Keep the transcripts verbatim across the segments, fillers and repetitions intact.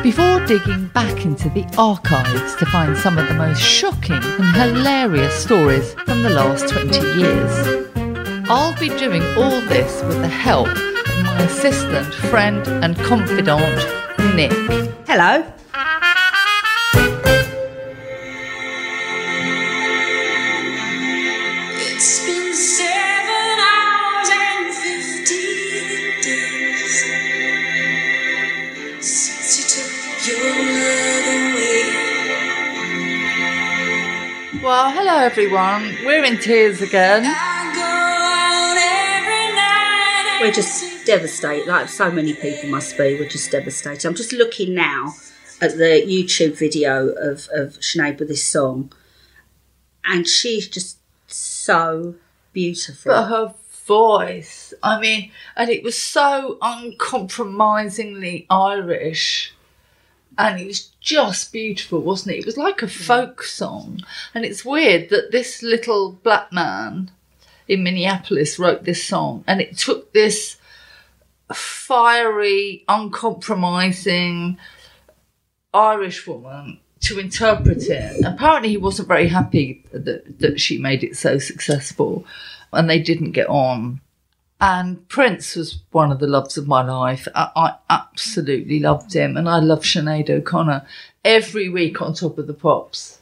before digging back into the archives to find some of the most shocking and hilarious stories from the last twenty years. I'll be doing all this with the help of my assistant, friend and confidant, Nick. Hello. Well, hello everyone. We're in tears again. We're just devastated. Like so many people must be, we're just devastated. I'm just looking now at the YouTube video of, of Sinead with this song, and she's just so beautiful. But her voice, I mean, and it was so uncompromisingly Irish. And it was just beautiful, wasn't it? It was like a folk song. And it's weird that this little black man in Minneapolis wrote this song. And it took this fiery, uncompromising Irish woman to interpret it. Apparently he wasn't very happy that, that she made it so successful. And they didn't get on. And Prince was one of the loves of my life. I, I absolutely loved him. And I love Sinead O'Connor. Every week on Top of the Pops,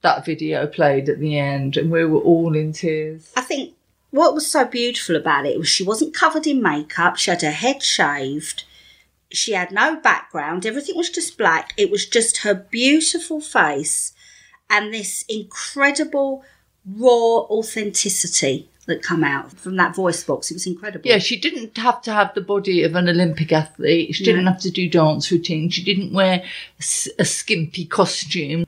that video played at the end and we were all in tears. I think what was so beautiful about it was she wasn't covered in makeup. She had her head shaved. She had no background. Everything was just black. It was just her beautiful face and this incredible raw authenticity that come out from that voice box. It was incredible. Yeah, she didn't have to have the body of an Olympic athlete. She didn't no. have to do dance routines. She didn't wear a skimpy costume.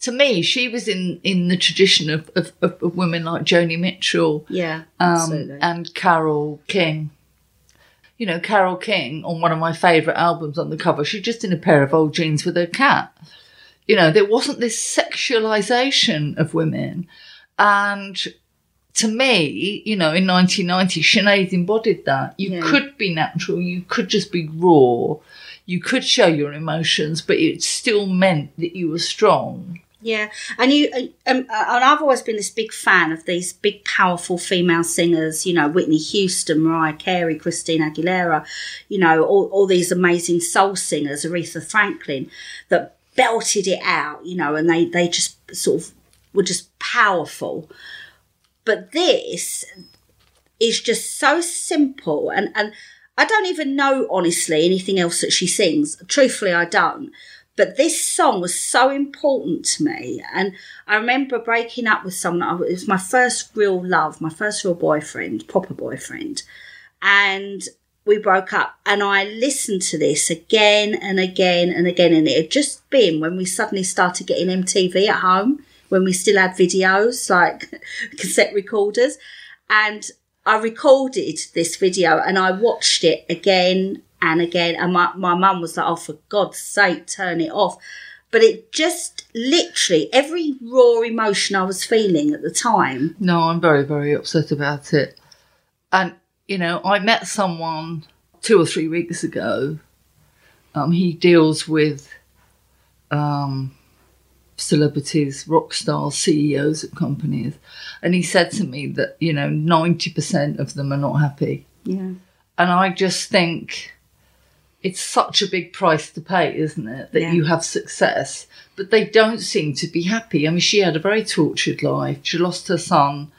To me, she was in, in the tradition of, of, of women like Joni Mitchell yeah, um, and Carole King. You know, Carole King, on one of my favourite albums on the cover, she's just in a pair of old jeans with her cat. You know, there wasn't this sexualisation of women. And to me, you know, in nineteen ninety, Sinead embodied that. You yeah. could be natural. You could just be raw. You could show your emotions, but it still meant that you were strong. Yeah, and you um, and I've always been this big fan of these big, powerful female singers, you know, Whitney Houston, Mariah Carey, Christina Aguilera, you know, all, all these amazing soul singers, Aretha Franklin, that belted it out, you know, and they, they just sort of were just powerful. But this is just so simple, and, and I don't even know, honestly, anything else that she sings. Truthfully, I don't. But this song was so important to me, and I remember breaking up with someone. It was my first real love, my first real boyfriend, proper boyfriend, and we broke up, and I listened to this again and again and again, and it had just been when we suddenly started getting M T V at home, when we still had videos, like cassette recorders. And I recorded this video and I watched it again and again. And my, my mum was like, oh, for God's sake, turn it off. But it just literally, every raw emotion I was feeling at the time. No, I'm very, very upset about it. And, you know, I met someone two or three weeks ago. Um, he deals with Um, celebrities, rock stars, C E Os of companies, and he said to me that, you know, ninety percent of them are not happy. Yeah. And I just think it's such a big price to pay, isn't it, that yeah. you have success, but they don't seem to be happy. I mean, she had a very tortured life. She lost her son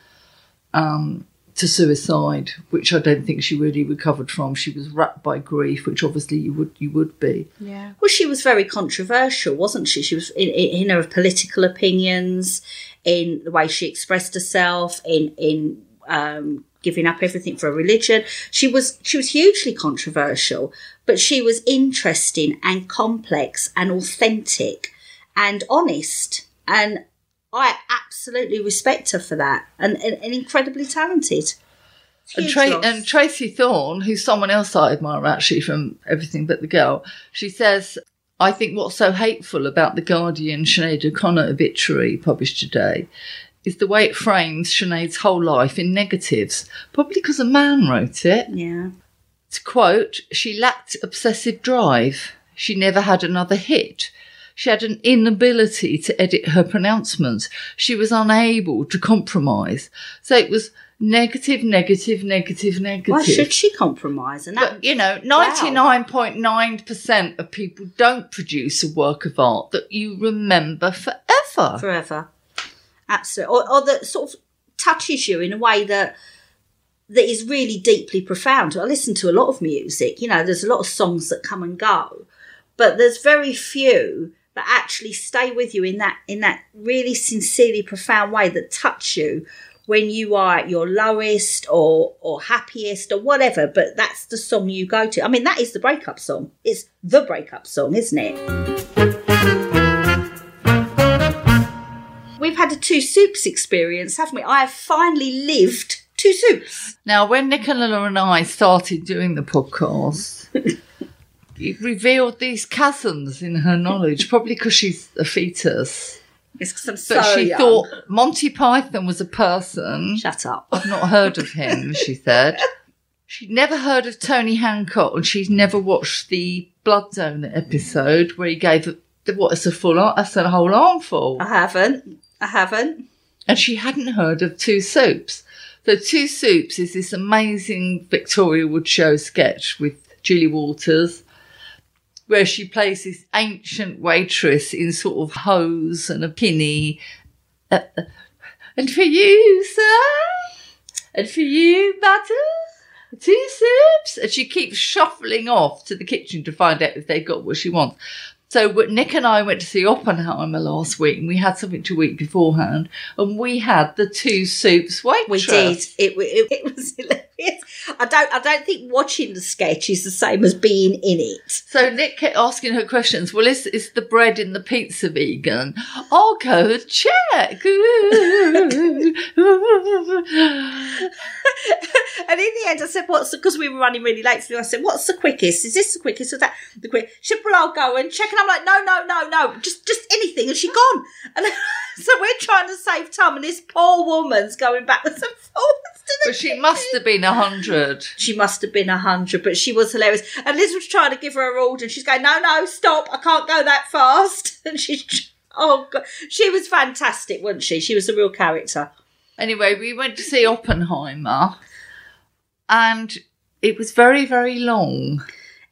um, to suicide, which I don't think she really recovered from. She was wracked by grief, which obviously you would you would be. Yeah. Well, she was very controversial, wasn't she? She was in, in her political opinions, in the way she expressed herself, in in um, giving up everything for religion. She was she was hugely controversial, but she was interesting and complex and authentic and honest. And I absolutely respect her for that, and, and, and incredibly talented. And, Tra- and Tracy Thorne, who's someone else I admire actually from Everything But the Girl, she says, I think what's so hateful about the Guardian Sinead O'Connor obituary published today is the way it frames Sinead's whole life in negatives, probably because a man wrote it. Yeah. To quote, she lacked obsessive drive. She never had another hit. She had an inability to edit her pronouncements. She was unable to compromise. So it was negative, negative, negative, negative. Why should she compromise? And that, but, you know, ninety-nine point nine percent wow. of people don't produce a work of art that you remember forever. Forever. Absolutely. Or, or that sort of touches you in a way that that is really deeply profound. I listen to a lot of music. You know, there's a lot of songs that come and go, but there's very few that actually stay with you in that in that really sincerely profound way that touch you when you are at your lowest or or happiest or whatever. But that's the song you go to. I mean, that is the breakup song. It's the breakup song, isn't it? We've had a two soups experience, haven't we? I have finally lived two soups. Now, when Nicola and I started doing the podcast, it revealed these chasms in her knowledge, probably because she's a fetus. It's because I'm so young. But she thought Monty Python was a person. Shut up. I've not heard of him, she said. She'd never heard of Tony Hancock, and she'd never watched the Blood Donut episode where he gave a, what, it's a full arm? That's a whole armful. I haven't. I haven't. And she hadn't heard of Two Soups. So Two Soups is this amazing Victoria Wood show sketch with Julie Waters where she plays this ancient waitress in sort of hose and a pinny. Uh, uh, and for you, sir, and for you, butter, two soups. And she keeps shuffling off to the kitchen to find out if they got what she wants. So Nick and I went to see Oppenheimer last week, and we had something to eat beforehand, and we had the Two Soups waitress. We did. It, it, it was hilarious. I don't, I don't think watching the sketch is the same as being in it. So Nick kept asking her questions. Well, is is the bread in the pizza vegan? I'll go and check. And in the end, I said, "What's?" Because we were running really late. So I said, "What's the quickest? Is this the quickest or that the quick?" She said, "Well, I'll go and check." And I'm like, no, no, no, no, just just anything. And she's gone. And so we're trying to save time, and this poor woman's going backwards and forwards to the But kitchen. She must have been a hundred. She must have been a hundred, but she was hilarious. And Liz was trying to give her a order, and she's going, no, no, stop, I can't go that fast. And she's, oh, God. She was fantastic, wasn't she? She was a real character. Anyway, we went to see Oppenheimer, and it was very, very long.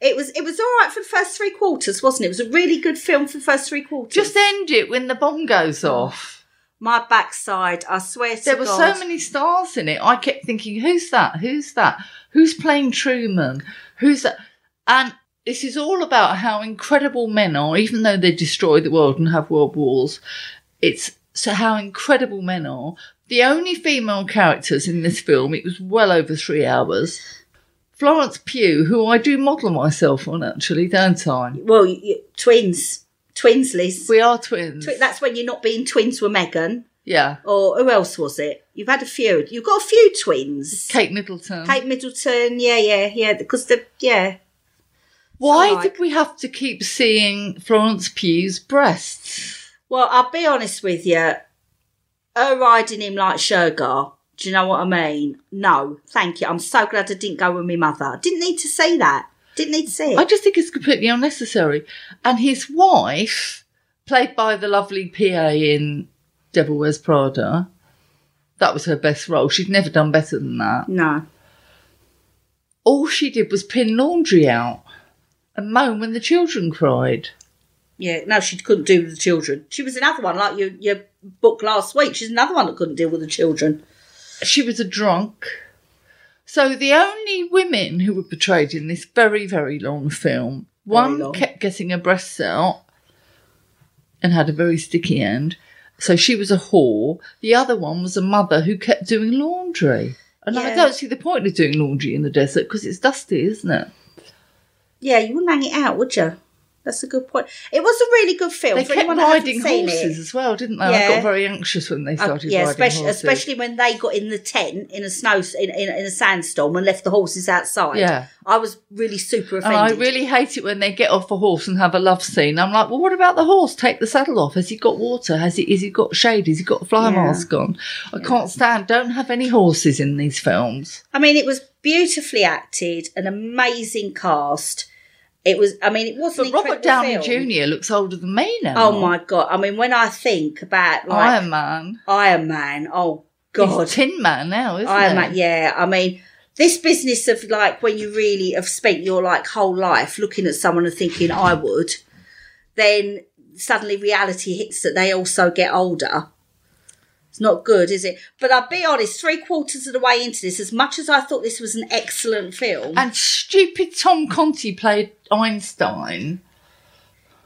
It was it was all right for the first three quarters, wasn't it? It was a really good film for the first three quarters. Just end it when the bomb goes off. My backside, I swear to God. There were so many stars in it. I kept thinking, who's that? Who's that? Who's playing Truman? Who's that? And this is all about how incredible men are, even though they destroy the world and have world wars. It's so how incredible men are. The only female characters in this film, it was well over three hours. Florence Pugh, who I do model myself on, actually, don't I? Well, you, you, twins. Twins, Liz. We are twins. Twi- that's when you're not being twins with Meghan. Yeah. Or who else was it? You've had a few. You've got a few twins. Kate Middleton. Kate Middleton, yeah, yeah, yeah. Because, the yeah. Why like. did we have to keep seeing Florence Pugh's breasts? Well, I'll be honest with you. Her riding him like Shergar. Do you know what I mean? No, thank you. I'm so glad I didn't go with my mother. I didn't need to see that. Didn't need to see it. I just think it's completely unnecessary. And his wife, played by the lovely P A in Devil Wears Prada, that was her best role. She'd never done better than that. No. All she did was pin laundry out and moan when the children cried. Yeah, no, she couldn't deal with the children. She was another one, like your, your book last week. She's another one that couldn't deal with the children. She was a drunk. So the only women who were portrayed in this very, very long film, one long. kept getting her breasts out and had a very sticky end. So she was a whore. The other one was a mother who kept doing laundry. And yeah. I don't see the point of doing laundry in the desert because it's dusty, isn't it? Yeah, you wouldn't hang it out, would you? That's a good point. It was a really good film. They kept riding horses as well, didn't they? Yeah. I got very anxious when they started uh, yeah, riding especially, horses. Especially when they got in the tent in a snow in, in, in a sandstorm and left the horses outside. Yeah. I was really super offended. And I really hate it when they get off a horse and have a love scene. I'm like, well, what about the horse? Take the saddle off. Has he got water? Has he? Has he got shade? Has he got a fly yeah. mask on? I yeah. can't stand. Don't have any horses in these films. I mean, it was beautifully acted, an amazing cast. It was, I mean, it wasn't. But Robert Downey Junior looks older than me now. Oh, my God. I mean, when I think about, like, Iron Man. Iron Man. Oh, God. He's Tin Man now, isn't he? Iron Man, yeah. I mean, this business of, like, when you really have spent your, like, whole life looking at someone and thinking, I would, then suddenly reality hits that they also get older. It's not good, is it? But I'll be honest, three quarters of the way into this, as much as I thought this was an excellent film. And stupid Tom Conti played Einstein.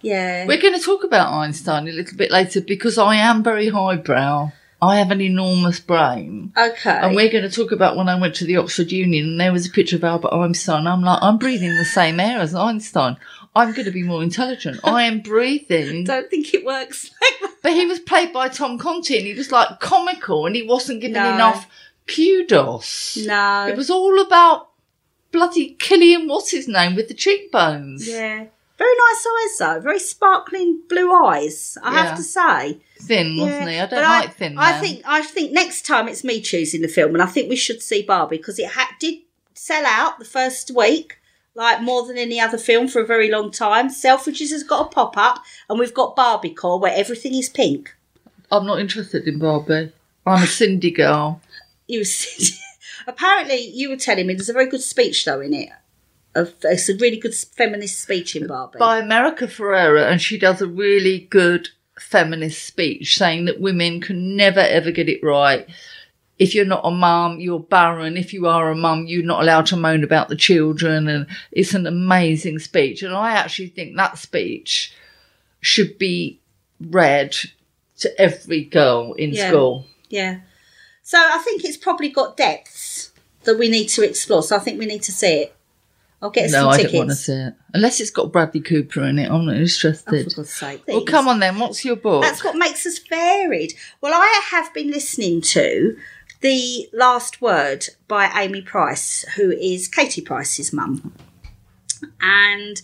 Yeah. We're going to talk about Einstein a little bit later because I am very highbrow. I have an enormous brain. Okay. And we're going to talk about when I went to the Oxford Union and there was a picture of Albert Einstein. I'm like, I'm breathing the same air as Einstein. I'm going to be more intelligent. I am breathing. Don't think it works like that. But he was played by Tom Conti and he was, like, comical and he wasn't given no. enough kudos. No. It was all about bloody Killian, what's his name, with the cheekbones. Yeah. Very nice eyes, though. Very sparkling blue eyes, I yeah. have to say. Thin, yeah. wasn't he? I don't but like I, thin I think, I think next time it's me choosing the film and I think we should see Barbie because it ha- did sell out the first week. Like, more than any other film for a very long time. Selfridges has got a pop-up and we've got Barbiecore where everything is pink. I'm not interested in Barbie. I'm a Cindy girl. You were Cindy. Apparently, you were telling me there's a very good speech, though, in it. It's a really good feminist speech in Barbie. By America Ferrera, and she does a really good feminist speech saying that women can never, ever get it right. If you're not a mum, you're barren. If you are a mum, you're not allowed to moan about the children. And it's an amazing speech. And I actually think that speech should be read to every girl in yeah. school. Yeah. So I think it's probably got depths that we need to explore. So I think we need to see it. I'll get no, some tickets. No, I don't want to see it. Unless it's got Bradley Cooper in it. I'm not interested. Oh, for God's sake. Well, please. Come on then. What's your book? That's what makes us varied. Well, I have been listening to The Last Word by Amy Price, who is Katie Price's mum. And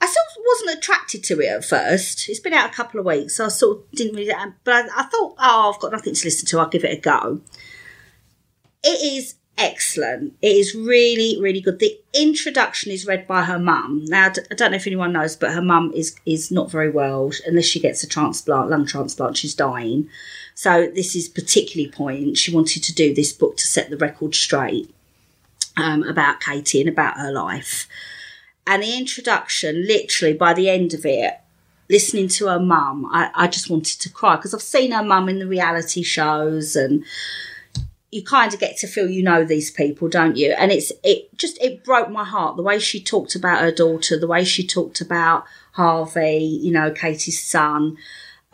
I sort of wasn't attracted to it at first. It's been out a couple of weeks, so I sort of didn't really... But I, I thought, oh, I've got nothing to listen to. I'll give it a go. It is excellent. It is really, really good. The introduction is read by her mum. Now, I don't know if anyone knows, but her mum is, is not very well unless she gets a transplant, lung transplant. She's dying. So this is particularly poignant. She wanted to do this book to set the record straight um, about Katie and about her life. And the introduction, literally by the end of it, listening to her mum, I, I just wanted to cry because I've seen her mum in the reality shows and you kind of get to feel you know these people, don't you? And it's it just it broke my heart, the way she talked about her daughter, the way she talked about Harvey, you know, Katie's son.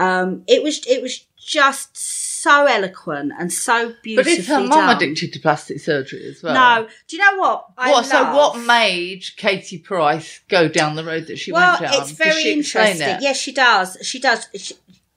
Um, it was it was just so eloquent and so beautiful. But is her mum addicted to plastic surgery as well? No. Do you know what? I what love... So what made Katie Price go down the road that she well, went down? Well, it's very interesting. It? Yes, she does. She does. She,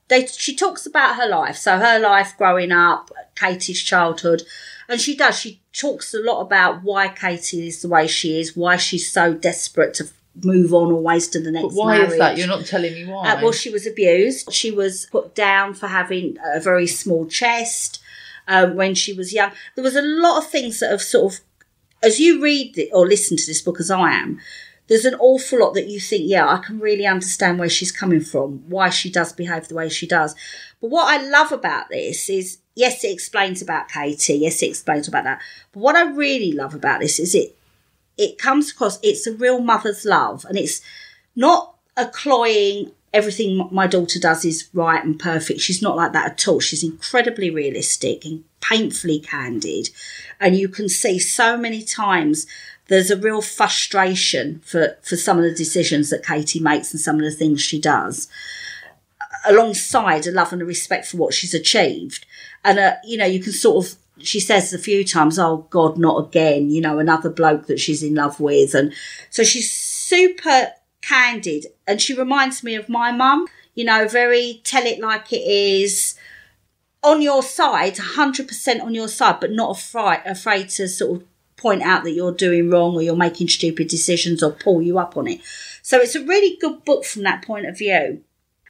they, she talks about her life. So her life growing up, Katie's childhood. And she does. She talks a lot about why Katie is the way she is, why she's so desperate to move on always to the next marriage. But why marriage. Is that? You're not telling me why. Uh, well, she was abused. She was put down for having a very small chest um, when she was young. There was a lot of things that have sort of, as you read the, or listen to this book as I am, there's an awful lot that you think, yeah, I can really understand where she's coming from, why she does behave the way she does. But what I love about this is, yes, it explains about Katie. Yes, it explains about that. But what I really love about this is it, It comes across, it's a real mother's love and it's not a cloying, everything my daughter does is right and perfect. She's not like that at all. She's incredibly realistic and painfully candid. And you can see so many times there's a real frustration for, for some of the decisions that Katie makes and some of the things she does, alongside a love and a respect for what she's achieved. And, a, you know, you can sort of, she says a few times, oh, God, not again, you know, another bloke that she's in love with. And so she's super candid. And she reminds me of my mum, you know, very tell it like it is, on your side, one hundred percent on your side, but not afraid, afraid to sort of point out that you're doing wrong or you're making stupid decisions or pull you up on it. So it's a really good book from that point of view.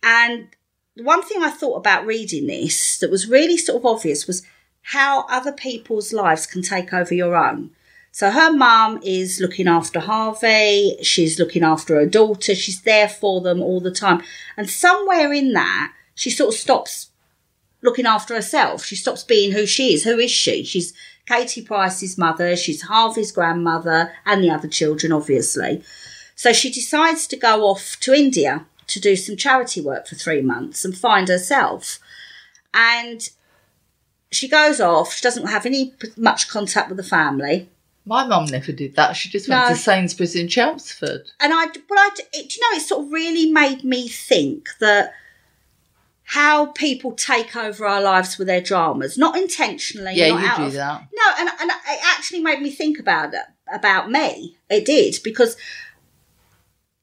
And one thing I thought about reading this that was really sort of obvious was how other people's lives can take over your own. So her mum is looking after Harvey. She's looking after her daughter. She's there for them all the time. And somewhere in that, she sort of stops looking after herself. She stops being who she is. Who is she? She's Katie Price's mother. She's Harvey's grandmother and the other children, obviously. So she decides to go off to India to do some charity work for three months and find herself. And she goes off. She doesn't have any much contact with the family. My mum never did that. She just went no. to Sainsbury's in Chelmsford. And I, but I, it, do you know, it sort of really made me think that how people take over our lives with their dramas, not intentionally. Yeah, not you out do of, that. No, and and it actually made me think about it, about me. It did, because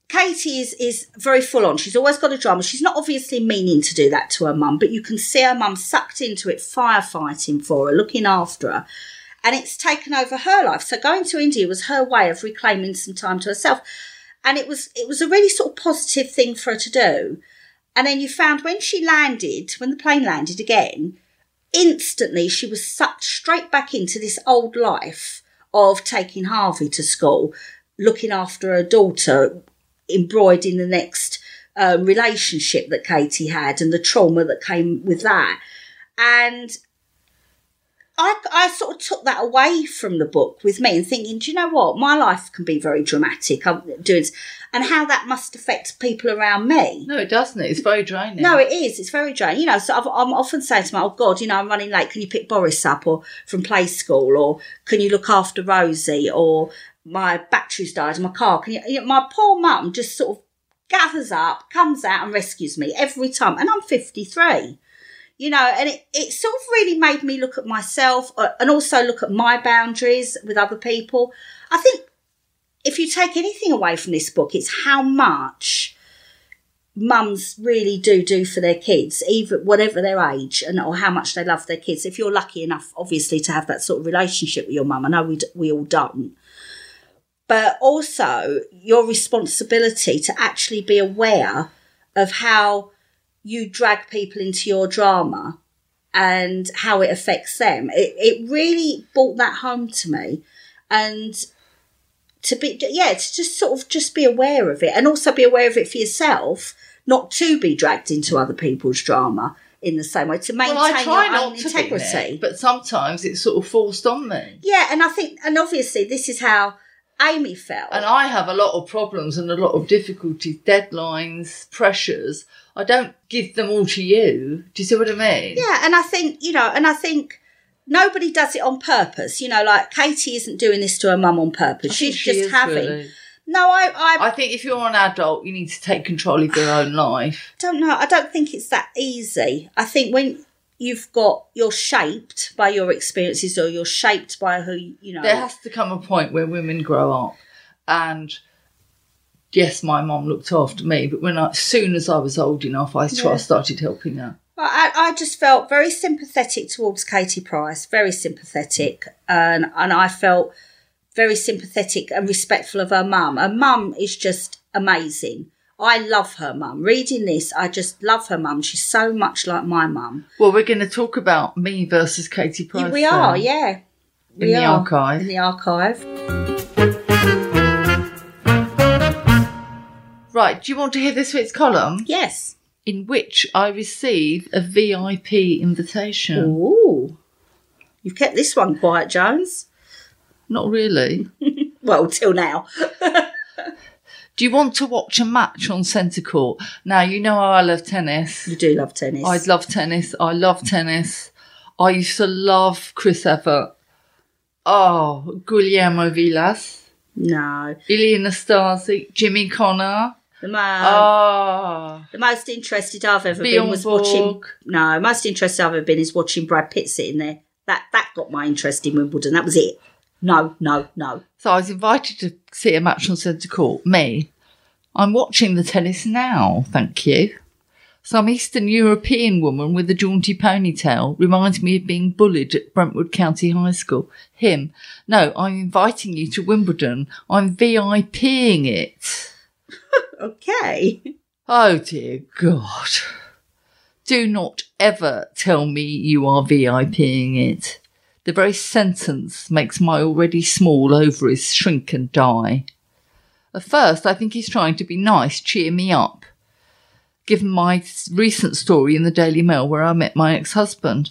Katie is, is very full on. She's always got a drama. She's not obviously meaning to do that to her mum, but you can see her mum sucked into it, firefighting for her, looking after her. And it's taken over her life. So going to India was her way of reclaiming some time to herself. And it was it was a really sort of positive thing for her to do. And then you found when she landed, when the plane landed again, instantly she was sucked straight back into this old life of taking Harvey to school, looking after her daughter, embroidered in the next um, relationship that Katie had and the trauma that came with that. And I, I sort of took that away from the book with me and thinking, do you know what? My life can be very dramatic. I'm doing, and how that must affect people around me. No, it doesn't. It's very draining. No, it is. It's very draining. You know, so I've, I'm often saying to my, oh, God, you know, I'm running late. Can you pick Boris up or from play school? Or can you look after Rosie? Or my battery's died in my car. Can you, you know, my poor mum just sort of gathers up, comes out and rescues me every time. And I'm fifty-three. You know, and it, it sort of really made me look at myself and also look at my boundaries with other people. I think if you take anything away from this book, it's how much mums really do do for their kids, even whatever their age, and or how much they love their kids. If you're lucky enough, obviously, to have that sort of relationship with your mum, I know we, we all don't. But also your responsibility to actually be aware of how you drag people into your drama and how it affects them. It it really brought that home to me. And to be, yeah, to just sort of just be aware of it and also be aware of it for yourself, not to be dragged into other people's drama in the same way, to maintain well, I try your not own to integrity. Be there, but sometimes it's sort of forced on me. Yeah, and I think, and obviously this is how Amy felt. And I have a lot of problems and a lot of difficulties, deadlines, pressures. I don't give them all to you. Do you see what I mean? Yeah, and I think, you know, and I think nobody does it on purpose. You know, like Katie isn't doing this to her mum on purpose. She's she just having... Really. No, I, I... I think if you're an adult, you need to take control of your own life. I don't know. I don't think it's that easy. I think when you've got... You're shaped by your experiences or you're shaped by who, you know... There has to come a point where women grow up and... Yes, my mum looked after me, but when I, as soon as I was old enough, I yeah. started helping her. I, I just felt very sympathetic towards Katie Price, very sympathetic, and and I felt very sympathetic and respectful of her mum. Her mum is just amazing. I love her mum. Reading this, I just love her mum. She's so much like my mum. Well, we're going to talk about me versus Katie Price. Yeah, we are, then. yeah. We In the are. archive. In the archive. Right, do you want to hear this week's column? Yes. In which I receive a V I P invitation. Ooh. You've kept this one quiet, Jones. Not really. Well, till now. Do you want to watch a match on Centre Court? Now, you know how I love tennis. You do love tennis. I love tennis. I love tennis. I used to love Chris Evert. Oh, Guillermo Vilas. No. Ileana Stasi, Jimmy Connor. The most, oh. the most interested I've ever Beyond been was Borg. watching... No, most interested I've ever been is watching Brad Pitt sitting there. That that got my interest in Wimbledon. That was it. No, no, no. So I was invited to see a match on Centre Court. Me, I'm watching the tennis now, thank you. Some Eastern European woman with a jaunty ponytail reminds me of being bullied at Brentwood County High School. Him. No, I'm inviting you to Wimbledon. I'm VIPing it. Okay. Oh, dear God. Do not ever tell me you are VIPing it. The very sentence makes my already small ovaries shrink and die. At first, I think he's trying to be nice, cheer me up. Given my recent story in the Daily Mail where I met my ex-husband.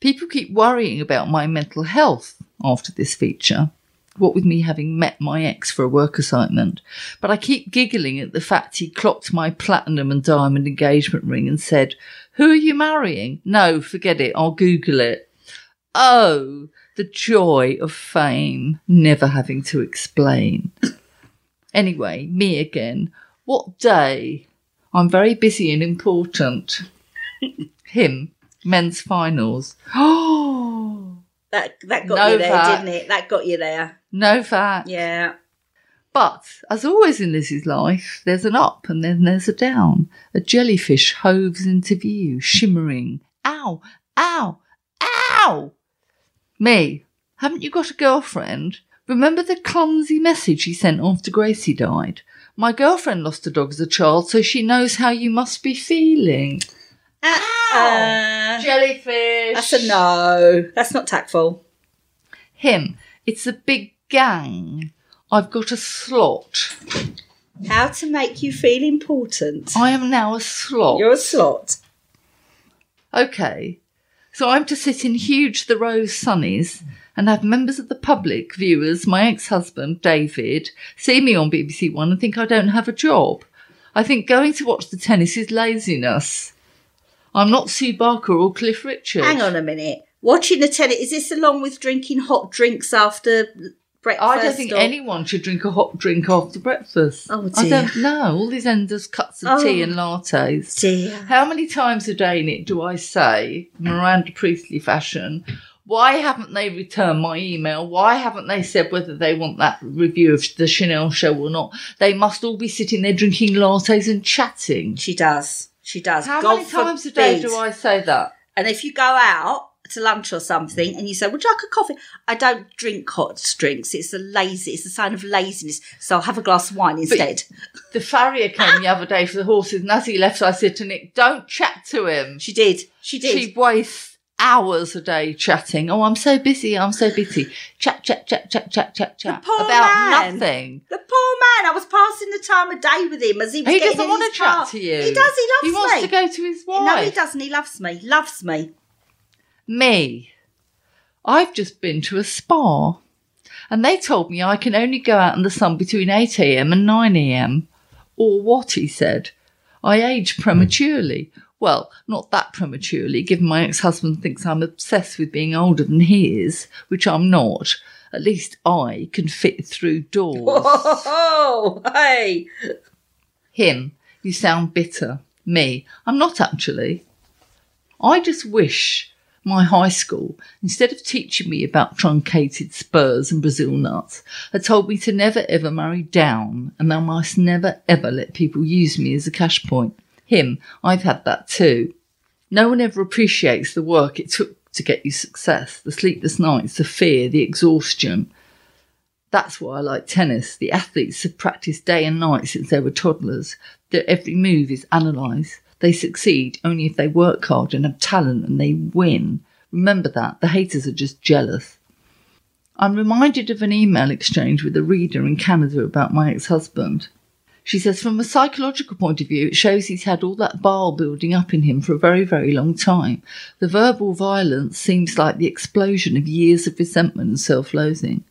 People keep worrying about my mental health after this feature, what with me having met my ex for a work assignment, but I keep giggling at the fact he clocked my platinum and diamond engagement ring and said, "Who are you marrying?" "No, forget it, I'll Google it." Oh, the joy of fame, never having to explain. Anyway, me again. What day? I'm very busy and important. Him, men's finals. Oh, that that got no you there, that. Didn't it? That got you there. No fact. Yeah. But as always in Liz's life, there's an up and then there's a down. A jellyfish hoves into view, shimmering. Ow, ow, ow. Me, haven't you got a girlfriend? Remember the clumsy message he sent after Gracie died? My girlfriend lost a dog as a child, so she knows how you must be feeling. Uh, Ow! Uh, Jellyfish! That's a no. That's not tactful. Him. It's a big gang. I've got a slot. How to make you feel important. I am now a slot. You're a slot. Okay. So I'm to sit in huge The Rose sunnies and have members of the public, viewers, my ex-husband, David, see me on B B C One and think I don't have a job. I think going to watch the tennis is laziness. I'm not Sue Barker or Cliff Richard. Hang on a minute. Watching the tennis, is this along with drinking hot drinks after breakfast? I don't think or... anyone should drink a hot drink after breakfast. Oh, dear. I don't know. All these endless cups of oh, tea and lattes. Dear. How many times a day, Nick, do I say, Miranda Priestley fashion, why haven't they returned my email? Why haven't they said whether they want that review of the Chanel show or not? They must all be sitting there drinking lattes and chatting. She does. She does. How God many times forbid. a day do I say that? And if you go out to lunch or something and you say, would you like a coffee? I don't drink hot drinks. It's a lazy. It's a sign of laziness. So I'll have a glass of wine instead. But the farrier came the other day for the horses, and as he left, I said to Nick, don't chat to him. She did. She did. She wastes hours a day chatting. Oh, I'm so busy. I'm so busy. Chat, chat, chat, chat, chat, chat, chat. The poor about man. nothing. The poor man. I was passing the time of day with him as he was he getting in his car. He doesn't want to chat to you. He does. He loves me. He wants me. to go to his wife. No, he doesn't. He loves me. Loves me. Me. I've just been to a spa, and they told me I can only go out in the sun between eight a.m. and nine a.m. Or what, he said. I age prematurely. Well, not that prematurely, given my ex-husband thinks I'm obsessed with being older than he is, which I'm not. At least I can fit through doors. Oh, hey! Him, you sound bitter. Me, I'm not actually. I just wish my high school, instead of teaching me about truncated spurs and Brazil nuts, had told me to never ever marry down and I must never ever let people use me as a cash point. Him, I've had that too. No one ever appreciates the work it took to get you success, the sleepless nights, the fear, the exhaustion. That's why I like tennis. The athletes have practiced day and night since they were toddlers. Their every move is analysed. They succeed only if they work hard and have talent and they win. Remember that. The haters are just jealous. I'm reminded of an email exchange with a reader in Canada about my ex-husband. She says, from a psychological point of view, it shows he's had all that bile building up in him for a very, very long time. The verbal violence seems like the explosion of years of resentment and self-loathing.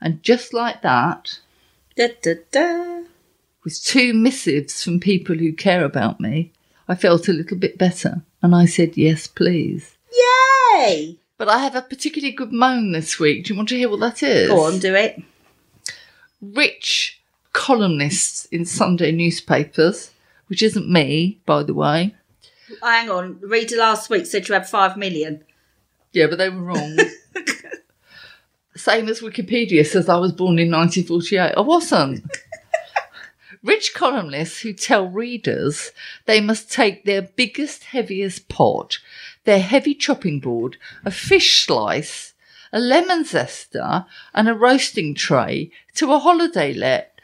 And just like that, da, da, da. With two missives from people who care about me, I felt a little bit better. And I said, yes, please. Yay! But I have a particularly good moan this week. Do you want to hear what that is? Go on, do it. Rich columnists in Sunday newspapers, which isn't me, by the way. Hang on, the reader last week said you had five million. Yeah, but they were wrong. Same as Wikipedia says I was born in nineteen forty-eight. I wasn't. Rich columnists who tell readers they must take their biggest, heaviest pot, their heavy chopping board, a fish slice, a lemon zester and a roasting tray to a holiday let.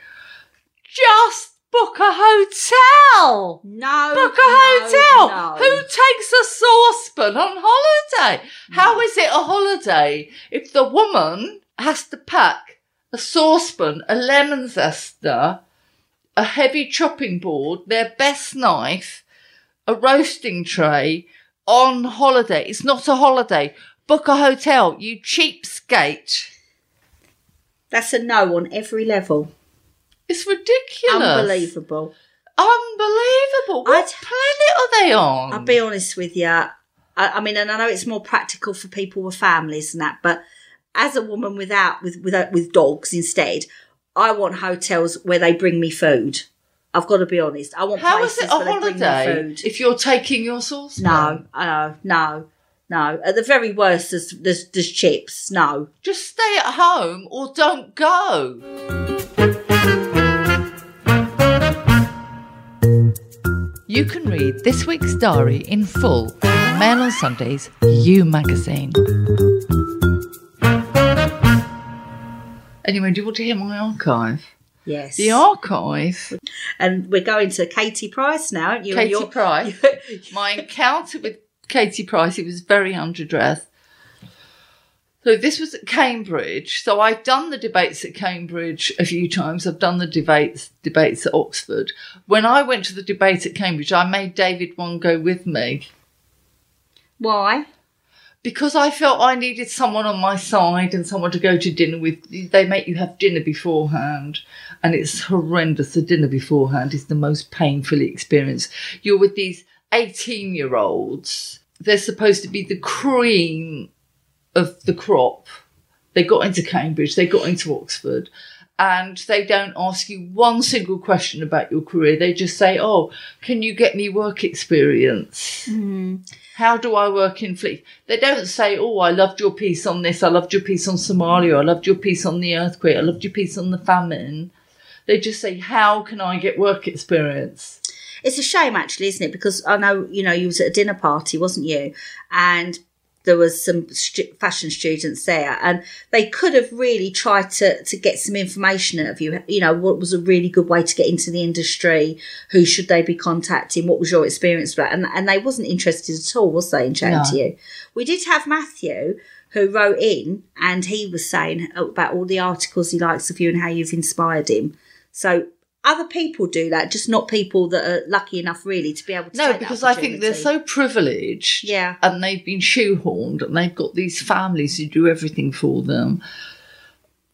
Just book a hotel! No, book a no, hotel! No. Who takes a saucepan on holiday? No. How is it a holiday if the woman has to pack a saucepan, a lemon zester, a heavy chopping board, their best knife, a roasting tray on holiday? It's not a holiday. Book a hotel, you cheapskate. That's a no on every level. It's ridiculous. Unbelievable. Unbelievable. What I'd, planet are they on? I'll be honest with you. I, I mean, and I know it's more practical for people with families and that, but as a woman without with with, with dogs instead, I want hotels where they bring me food. I've got to be honest. I want How places is it a where holiday they bring me food. If you're taking your saucepan? No, no, no. No, at the very worst, there's, there's, there's chips. No. Just stay at home or don't go. You can read this week's diary in full in Mail on Sunday's You magazine. Anyway, do you want to hear my archive? Yes. The archive. And we're going to Katie Price now, aren't you? Katie your, Price. My encounter with Katie Price, it was very underdressed. So this was at Cambridge. So I've done the debates at Cambridge a few times. I've done the debates debates at Oxford. When I went to the debate at Cambridge, I made David one go with me. Why? Because I felt I needed someone on my side and someone to go to dinner with. They make you have dinner beforehand, and it's horrendous. The dinner beforehand is the most painful experience. You're with these eighteen-year-olds. They're supposed to be the cream of the crop. They got into Cambridge, they got into Oxford, and they don't ask you one single question about your career. They just say, oh, can you get me work experience? Mm-hmm. How do I work in Fleet? They don't say, oh, I loved your piece on this, I loved your piece on Somalia, I loved your piece on the earthquake, I loved your piece on the famine. They just say, how can I get work experience? It's a shame, actually, isn't it? Because I know, you know, you was at a dinner party, wasn't you? And there was some stu- fashion students there, and they could have really tried to, to get some information out of you. You know, what was a really good way to get into the industry? Who should they be contacting? What was your experience about? And and they wasn't interested at all, was they, in chatting no. to you? We did have Matthew, who wrote in, and he was saying about all the articles he likes of you and how you've inspired him. So other people do that, just not people that are lucky enough really to be able to No, take because that I think they're so privileged yeah. and they've been shoehorned and they've got these families who do everything for them.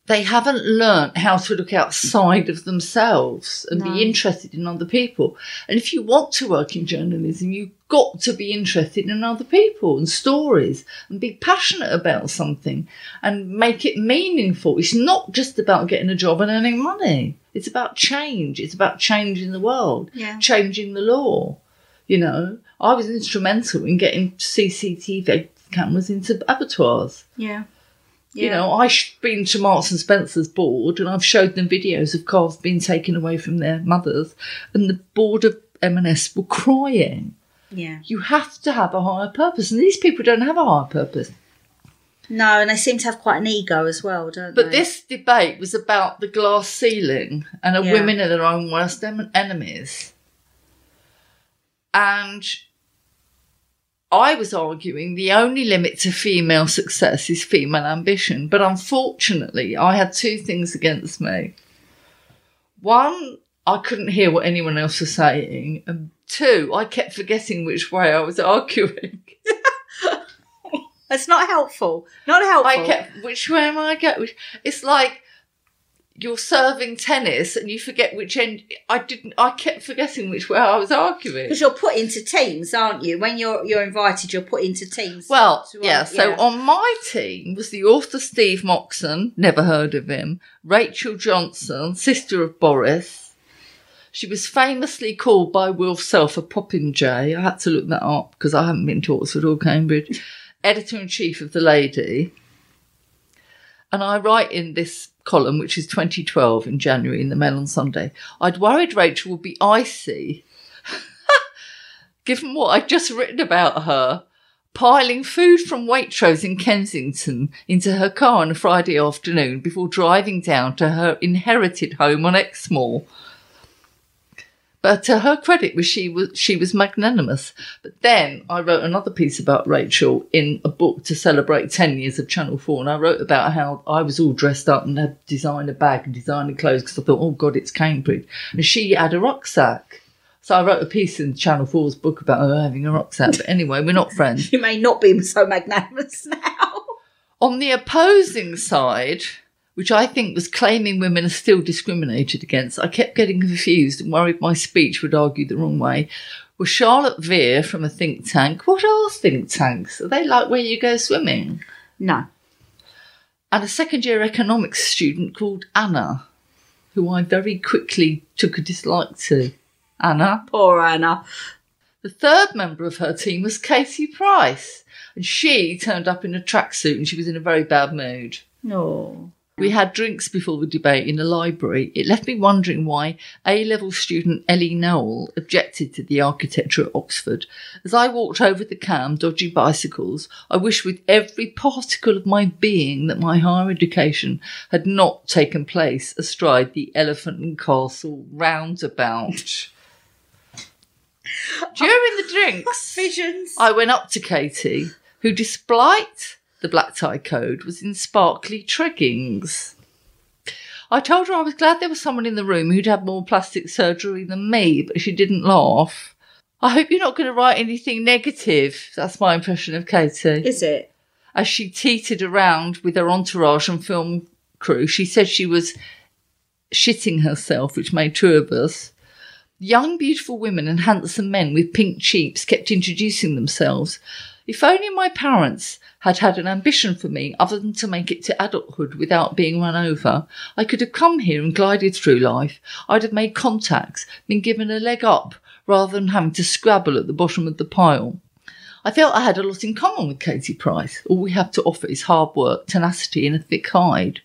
They haven't learnt how to look outside of themselves and no. be interested in other people. And if you want to work in journalism, you've got to be interested in other people and stories and be passionate about something and make it meaningful. It's not just about getting a job and earning money. It's about change. It's about changing the world, yeah. changing the law. You know, I was instrumental in getting C C T V cameras into abattoirs. Yeah. Yeah. You know, I've been to Marks and Spencer's board and I've showed them videos of calves being taken away from their mothers, and the board of M and S were crying. Yeah. You have to have a higher purpose, and these people don't have a higher purpose. No, and they seem to have quite an ego as well, don't but they? But this debate was about the glass ceiling and a yeah. women are their own worst em- enemies. And I was arguing the only limit to female success is female ambition. But unfortunately, I had two things against me. One, I couldn't hear what anyone else was saying. And two, I kept forgetting which way I was arguing. That's not helpful. Not helpful. I kept, which way am I going? It's like you're serving tennis and you forget which end. I didn't. I kept forgetting which way I was arguing. Because you're put into teams, aren't you? When you're you're invited, you're put into teams. Well, to, yeah. Right? So yeah. on my team was the author Steve Moxon, never heard of him, Rachel Johnson, sister of Boris. She was famously called by Wilf Self a popinjay. I had to look that up because I haven't been to Oxford or Cambridge. Editor-in-chief of The Lady. And I write in this column, which is twenty twelve in January in the Mail on Sunday, I'd worried Rachel would be icy, given what I'd just written about her, piling food from Waitrose in Kensington into her car on a Friday afternoon before driving down to her inherited home on Exmoor. But to her credit, was she was she was magnanimous. But then I wrote another piece about Rachel in a book to celebrate ten years of Channel four, and I wrote about how I was all dressed up and had designer bag and designer clothes because I thought, oh, God, it's Cambridge. And she had a rucksack. So I wrote a piece in Channel four's book about her having a rucksack. But anyway, we're not friends. You may not be so magnanimous now. On the opposing side, which I think was claiming women are still discriminated against, I kept getting confused and worried my speech would argue the wrong way, was Charlotte Vere from a think tank. What are think tanks? Are they like where you go swimming? No. And a second-year economics student called Anna, who I very quickly took a dislike to. Anna. Poor Anna. The third member of her team was Katie Price, and she turned up in a tracksuit and she was in a very bad mood. Oh. We had drinks before the debate in the library. It left me wondering why A-level student Ellie Noel objected to the architecture at Oxford. As I walked over the cam, dodging bicycles, I wished with every particle of my being that my higher education had not taken place astride the Elephant and Castle roundabout. During the drinks, visions. I went up to Katie, who, despite the black tie code, was in sparkly treggings. I told her I was glad there was someone in the room who'd had more plastic surgery than me, but she didn't laugh. I hope you're not going to write anything negative. That's my impression of Katie. Is it? As she teetered around with her entourage and film crew, she said she was shitting herself, which made two of us. Young, beautiful women and handsome men with pink cheeks kept introducing themselves. If only my parents had had an ambition for me other than to make it to adulthood without being run over, I could have come here and glided through life. I'd have made contacts, been given a leg up, rather than having to scrabble at the bottom of the pile. I felt I had a lot in common with Katie Price. All we have to offer is hard work, tenacity and a thick hide.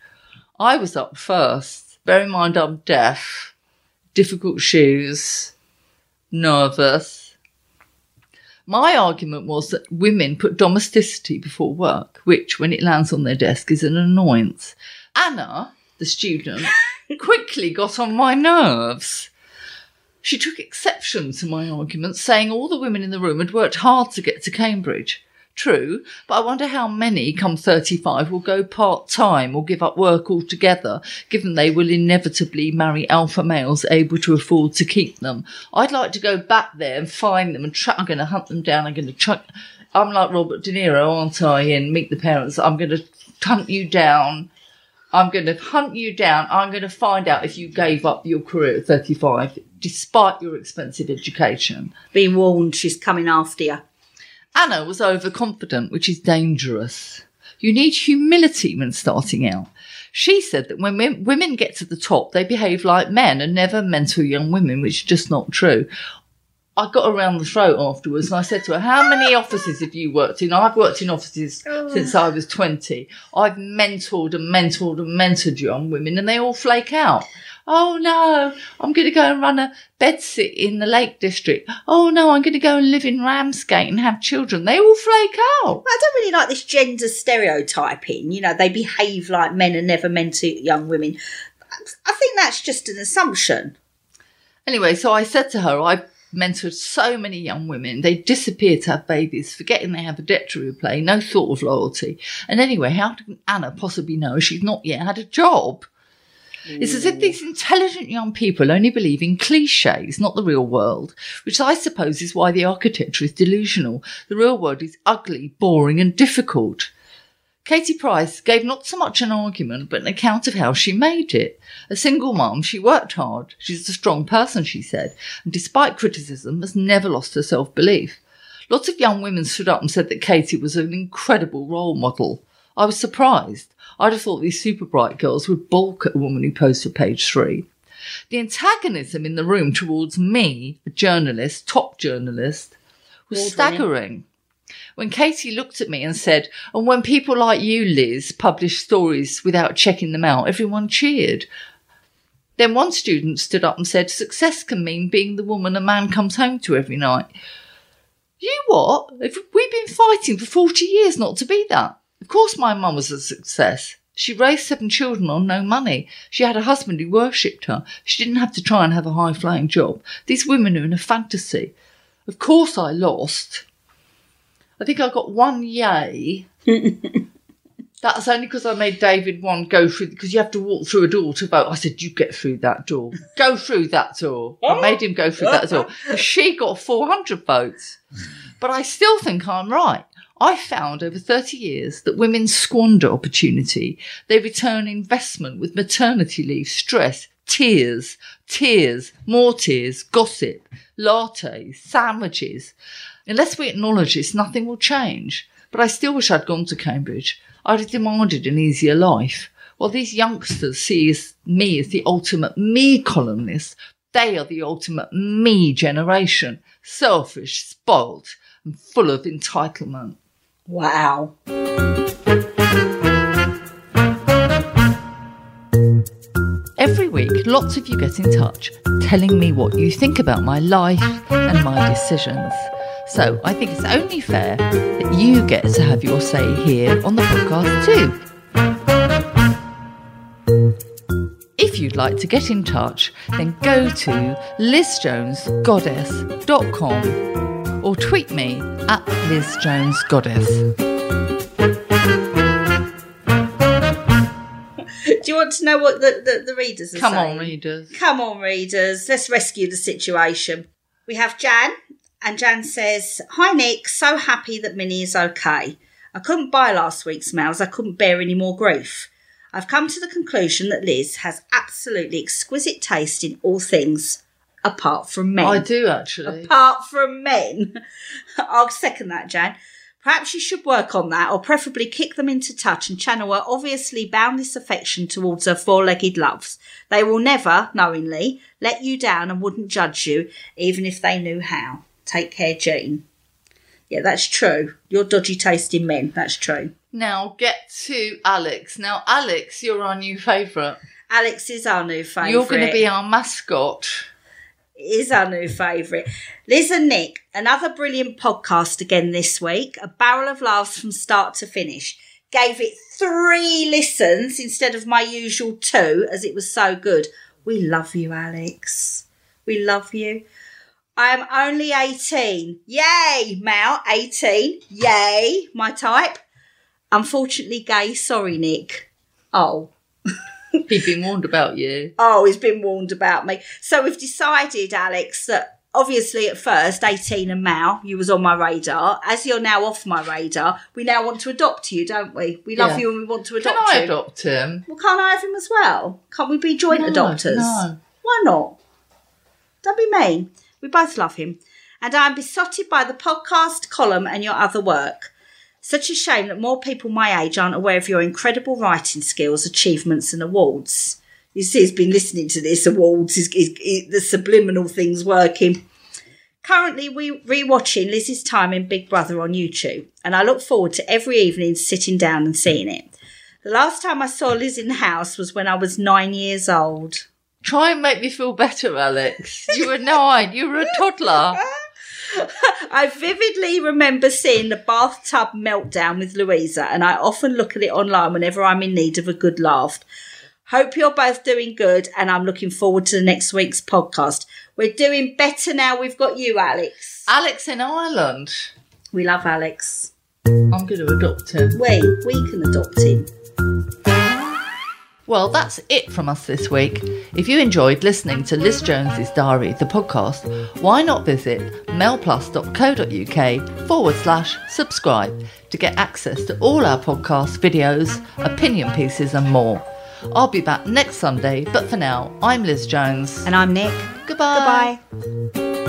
I was up first. Bear in mind I'm deaf, difficult shoes, nervous. My argument was that women put domesticity before work, which, when it lands on their desk, is an annoyance. Anna, the student, quickly got on my nerves. She took exception to my argument, saying all the women in the room had worked hard to get to Cambridge. True, but I wonder how many, come thirty-five, will go part-time or give up work altogether, given they will inevitably marry alpha males able to afford to keep them. I'd like to go back there and find them and tra- I'm going to hunt them down. I'm going to chuck. I'm like Robert De Niro, aren't I, in Meet the Parents. I'm going to hunt you down. I'm going to hunt you down. I'm going to find out if you gave up your career at thirty-five, despite your expensive education. Be warned, she's coming after you. Anna was overconfident, which is dangerous. You need humility when starting out. She said that when women get to the top, they behave like men and never mentor young women, which is just not true. I got around the throat afterwards and I said to her, how many offices have you worked in? I've worked in offices oh. since I was twenty. I've mentored and mentored and mentored young women and they all flake out. Oh, no, I'm going to go and run a bedsit in the Lake District. Oh, no, I'm going to go and live in Ramsgate and have children. They all flake out. I don't really like this gender stereotyping. You know, they behave like men and never mentor young women. I think that's just an assumption. Anyway, so I said to her, I mentored so many young women. They disappear to have babies, forgetting they have a debt to repay, no thought of loyalty. And anyway, how can Anna possibly know she's not yet had a job? It's as if these intelligent young people only believe in clichés, not the real world, which I suppose is why the architecture is delusional. The real world is ugly, boring and difficult. Katie Price gave not so much an argument but an account of how she made it. A single mum, she worked hard. She's a strong person, she said, and despite criticism has never lost her self-belief. Lots of young women stood up and said that Katie was an incredible role model. I was surprised. I'd have thought these super bright girls would balk at a woman who posed for page three. The antagonism in the room towards me, a journalist, top journalist, was staggering. when Katie looked at me and said, and when people like you, Liz, publish stories without checking them out, everyone cheered. Then one student stood up and said, success can mean being the woman a man comes home to every night. You what? We've been fighting for forty years not to be that. Of course my mum was a success. She raised seven children on no money. She had a husband who worshipped her. She didn't have to try and have a high-flying job. These women are in a fantasy. Of course I lost. I think I got one yay. That's only because I made David one go through, because you have to walk through a door to vote. I said, you get through that door. Go through that door. I made him go through that door. She got four hundred votes. But I still think I'm right. I found over thirty years that women squander opportunity. They return investment with maternity leave, stress, tears, tears, more tears, gossip, lattes, sandwiches. Unless we acknowledge this, nothing will change. But I still wish I'd gone to Cambridge. I'd have demanded an easier life. While these youngsters see me as the ultimate me columnist, they are the ultimate me generation. Selfish, spoiled, and full of entitlement. Wow. Every week, lots of you get in touch, telling me what you think about my life and my decisions. So I think it's only fair that you get to have your say here on the podcast too. If you'd like to get in touch, then go to liz jones goddess dot com or tweet me at liz jones goddess. Do you want to know what the, the, the readers are Come saying? Come on, readers. Come on, readers. Let's rescue the situation. We have Jan. And Jan says, hi, Nick, so happy that Minnie is okay. I couldn't buy last week's mail as I couldn't bear any more grief. I've come to the conclusion that Liz has absolutely exquisite taste in all things apart from men. I do, actually. Apart from men. I'll second that, Jan. Perhaps you should work on that, or preferably kick them into touch and channel her obviously boundless affection towards her four-legged loves. They will never, knowingly, let you down and wouldn't judge you, even if they knew how. Take care, Jean. Yeah, that's true. You're dodgy tasting men. That's true. Now get to Alex. Now, Alex, you're our new favourite. Alex is our new favourite. You're going to be our mascot. Is our new favourite. Liz and Nick, another brilliant podcast again this week. A barrel of laughs from start to finish. Gave it three listens instead of my usual two, as it was so good. We love you, Alex. We love you. I am only eighteen. Yay, Mal, eighteen. Yay, my type. Unfortunately gay. Sorry, Nick. Oh. He's been warned about you. Oh, he's been warned about me. So we've decided, Alex, that obviously at first, eighteen and Mal, you was on my radar. As you're now off my radar, we now want to adopt you, don't we? We love yeah. you and we want to adopt you. Can I you. adopt him? Well, can't I have him as well? Can't we be joint no, adopters? No. Why not? Don't be mean. We both love him. And I am besotted by the podcast, column and your other work. Such a shame that more people my age aren't aware of your incredible writing skills, achievements and awards. You see, he's been listening to this, awards, is, is, is, the subliminal thing's working. Currently, we're re-watching Liz's time in Big Brother on YouTube, and I look forward to every evening sitting down and seeing it. The last time I saw Liz in the house was when I was nine years old. Try and make me feel better, Alex. You were nine. You were a toddler. I vividly remember seeing the bathtub meltdown with Louisa, and I often look at it online whenever I'm in need of a good laugh. Hope you're both doing good, and I'm looking forward to the next week's podcast. We're doing better now we've got you, Alex. Alex in Ireland. We love Alex. I'm going to adopt him. We, we can adopt him. Well, that's it from us this week. If you enjoyed listening to Liz Jones's Diary, the podcast, why not visit mailplus.co.uk forward slash subscribe to get access to all our podcasts, videos, opinion pieces and more. I'll be back next Sunday, but for now, I'm Liz Jones. And I'm Nick. Goodbye. Goodbye.